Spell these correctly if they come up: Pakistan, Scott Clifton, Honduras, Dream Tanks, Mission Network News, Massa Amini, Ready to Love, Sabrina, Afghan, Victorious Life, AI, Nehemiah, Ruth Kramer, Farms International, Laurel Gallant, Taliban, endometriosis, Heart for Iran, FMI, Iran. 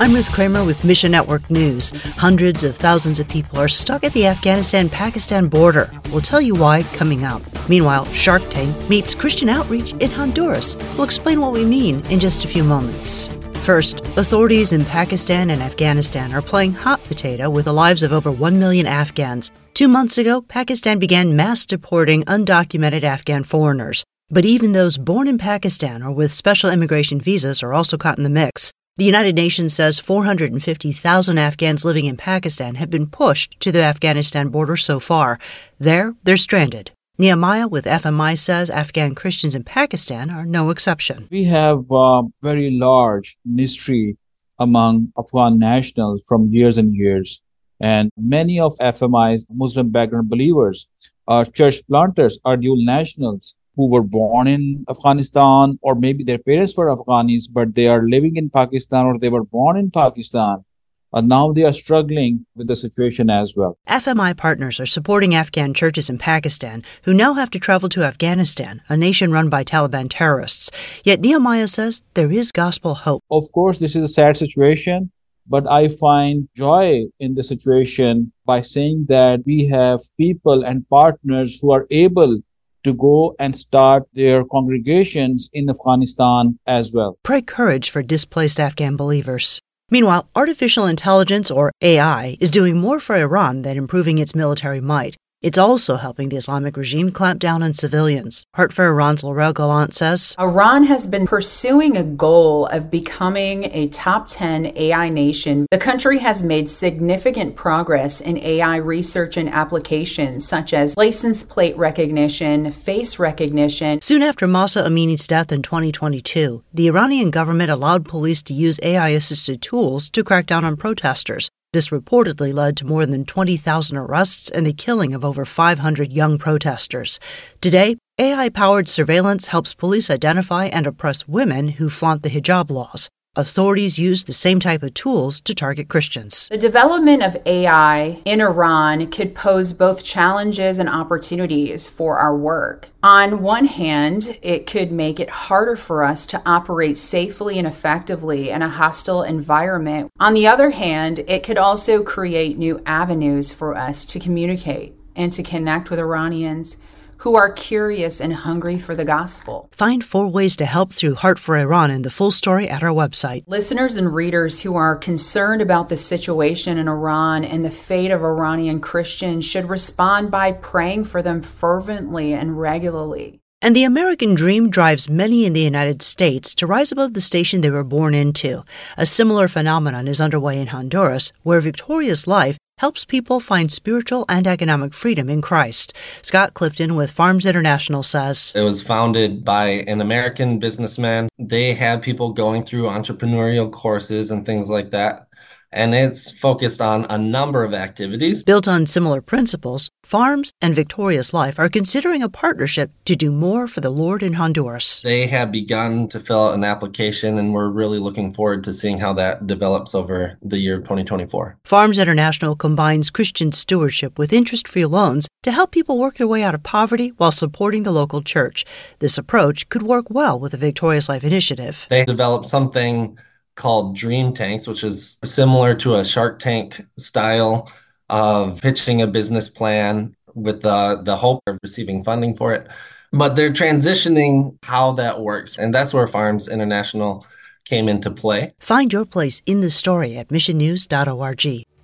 I'm Ruth Kramer with Mission Network News. Hundreds of thousands of people are stuck at the Afghanistan-Pakistan border. We'll tell you why coming up. Meanwhile, Shark Tank meets Christian outreach in Honduras. We'll explain what we mean in just a few moments. First, authorities in Pakistan and Afghanistan are playing hot potato with the lives of over 1 million Afghans. 2 months ago, Pakistan began mass deporting undocumented Afghan foreigners. But even those born in Pakistan or with special immigration visas are also caught in the mix. The United Nations says 450,000 Afghans living in Pakistan have been pushed to the Afghanistan border so far. There, they're stranded. Nehemiah with FMI says Afghan Christians in Pakistan are no exception. We have a very large mystery among Afghan nationals from years and years. And many of FMI's Muslim background believers are church planters, are dual nationals who were born in Afghanistan, or maybe their parents were Afghanis, but they are living in Pakistan or they were born in Pakistan. And now they are struggling with the situation as well. FMI partners are supporting Afghan churches in Pakistan who now have to travel to Afghanistan, a nation run by Taliban terrorists. Yet Nehemiah says there is gospel hope. Of course, this is a sad situation, but I find joy in the situation by saying that we have people and partners who are able to go and start their congregations in Afghanistan as well. Pray courage for displaced Afghan believers. Meanwhile, artificial intelligence, or AI, is doing more for Iran than improving its military might. It's also helping the Islamic regime clamp down on civilians. Heart for Iran's Laurel Gallant says, Iran has been pursuing a goal of becoming a top 10 AI nation. The country has made significant progress in AI research and applications such as license plate recognition, face recognition. Soon after Massa Amini's death in 2022, the Iranian government allowed police to use AI-assisted tools to crack down on protesters. This reportedly led to more than 20,000 arrests and the killing of over 500 young protesters. Today, AI-powered surveillance helps police identify and oppress women who flaunt the hijab laws. Authorities use the same type of tools to target Christians. The development of AI in Iran could pose both challenges and opportunities for our work. On one hand, it could make it harder for us to operate safely and effectively in a hostile environment. On the other hand, it could also create new avenues for us to communicate and to connect with Iranians who are curious and hungry for the gospel. Find 4 ways to help through Heart for Iran and the full story at our website. Listeners and readers who are concerned about the situation in Iran and the fate of Iranian Christians should respond by praying for them fervently and regularly. And the American dream drives many in the United States to rise above the station they were born into. A similar phenomenon is underway in Honduras, where Victorious Life helps people find spiritual and economic freedom in Christ. Scott Clifton with Farms International says, It was founded by an American businessman. They had people going through entrepreneurial courses and things like that. And it's focused on a number of activities. Built on similar principles, Farms and Victorious Life are considering a partnership to do more for the Lord in Honduras. They have begun to fill out an application, and we're really looking forward to seeing how that develops over the year 2024. Farms International combines Christian stewardship with interest-free loans to help people work their way out of poverty while supporting the local church. This approach could work well with the Victorious Life initiative. They developed something called Dream Tanks, which is similar to a Shark Tank style of pitching a business plan with the hope of receiving funding for it. But they're transitioning how that works. And that's where Farms International came into play. Find your place in the story at missionnews.org.